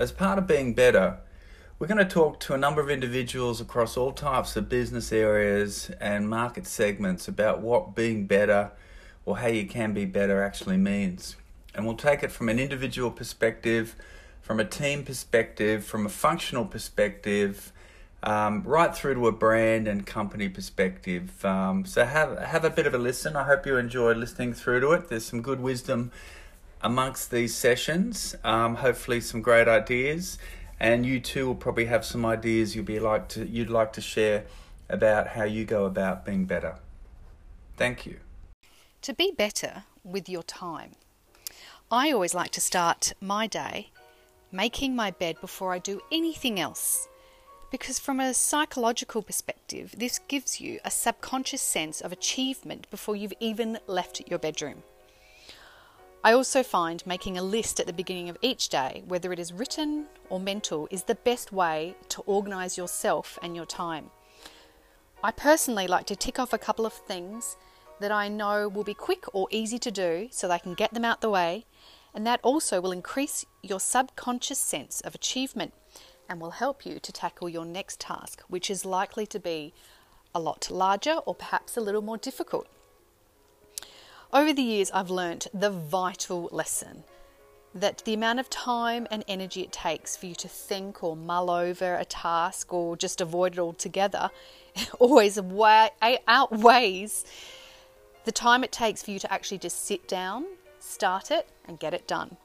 As part of being better, we're going to talk to a number of individuals across all types of business areas and market segments about what being better or how you can be better actually means. And we'll take it from an individual perspective, from a team perspective, from a functional perspective, right through to a brand and company perspective. So have a bit of a listen. I hope you enjoy listening through to it. There's some good wisdom amongst these sessions, hopefully some great ideas, and you too will probably have some ideas you'd like to share about how you go about being better. Thank you. To be better with your time. I always like to start my day making my bed before I do anything else, because from a psychological perspective, this gives you a subconscious sense of achievement before you've even left your bedroom. I also find making a list at the beginning of each day, whether it is written or mental, is the best way to organise yourself and your time. I personally like to tick off a couple of things that I know will be quick or easy to do so that I can get them out the way, and that also will increase your subconscious sense of achievement and will help you to tackle your next task, which is likely to be a lot larger or perhaps a little more difficult. Over the years, I've learnt the vital lesson that the amount of time and energy it takes for you to think or mull over a task or just avoid it altogether always outweighs the time it takes for you to actually just sit down, start it, and get it done.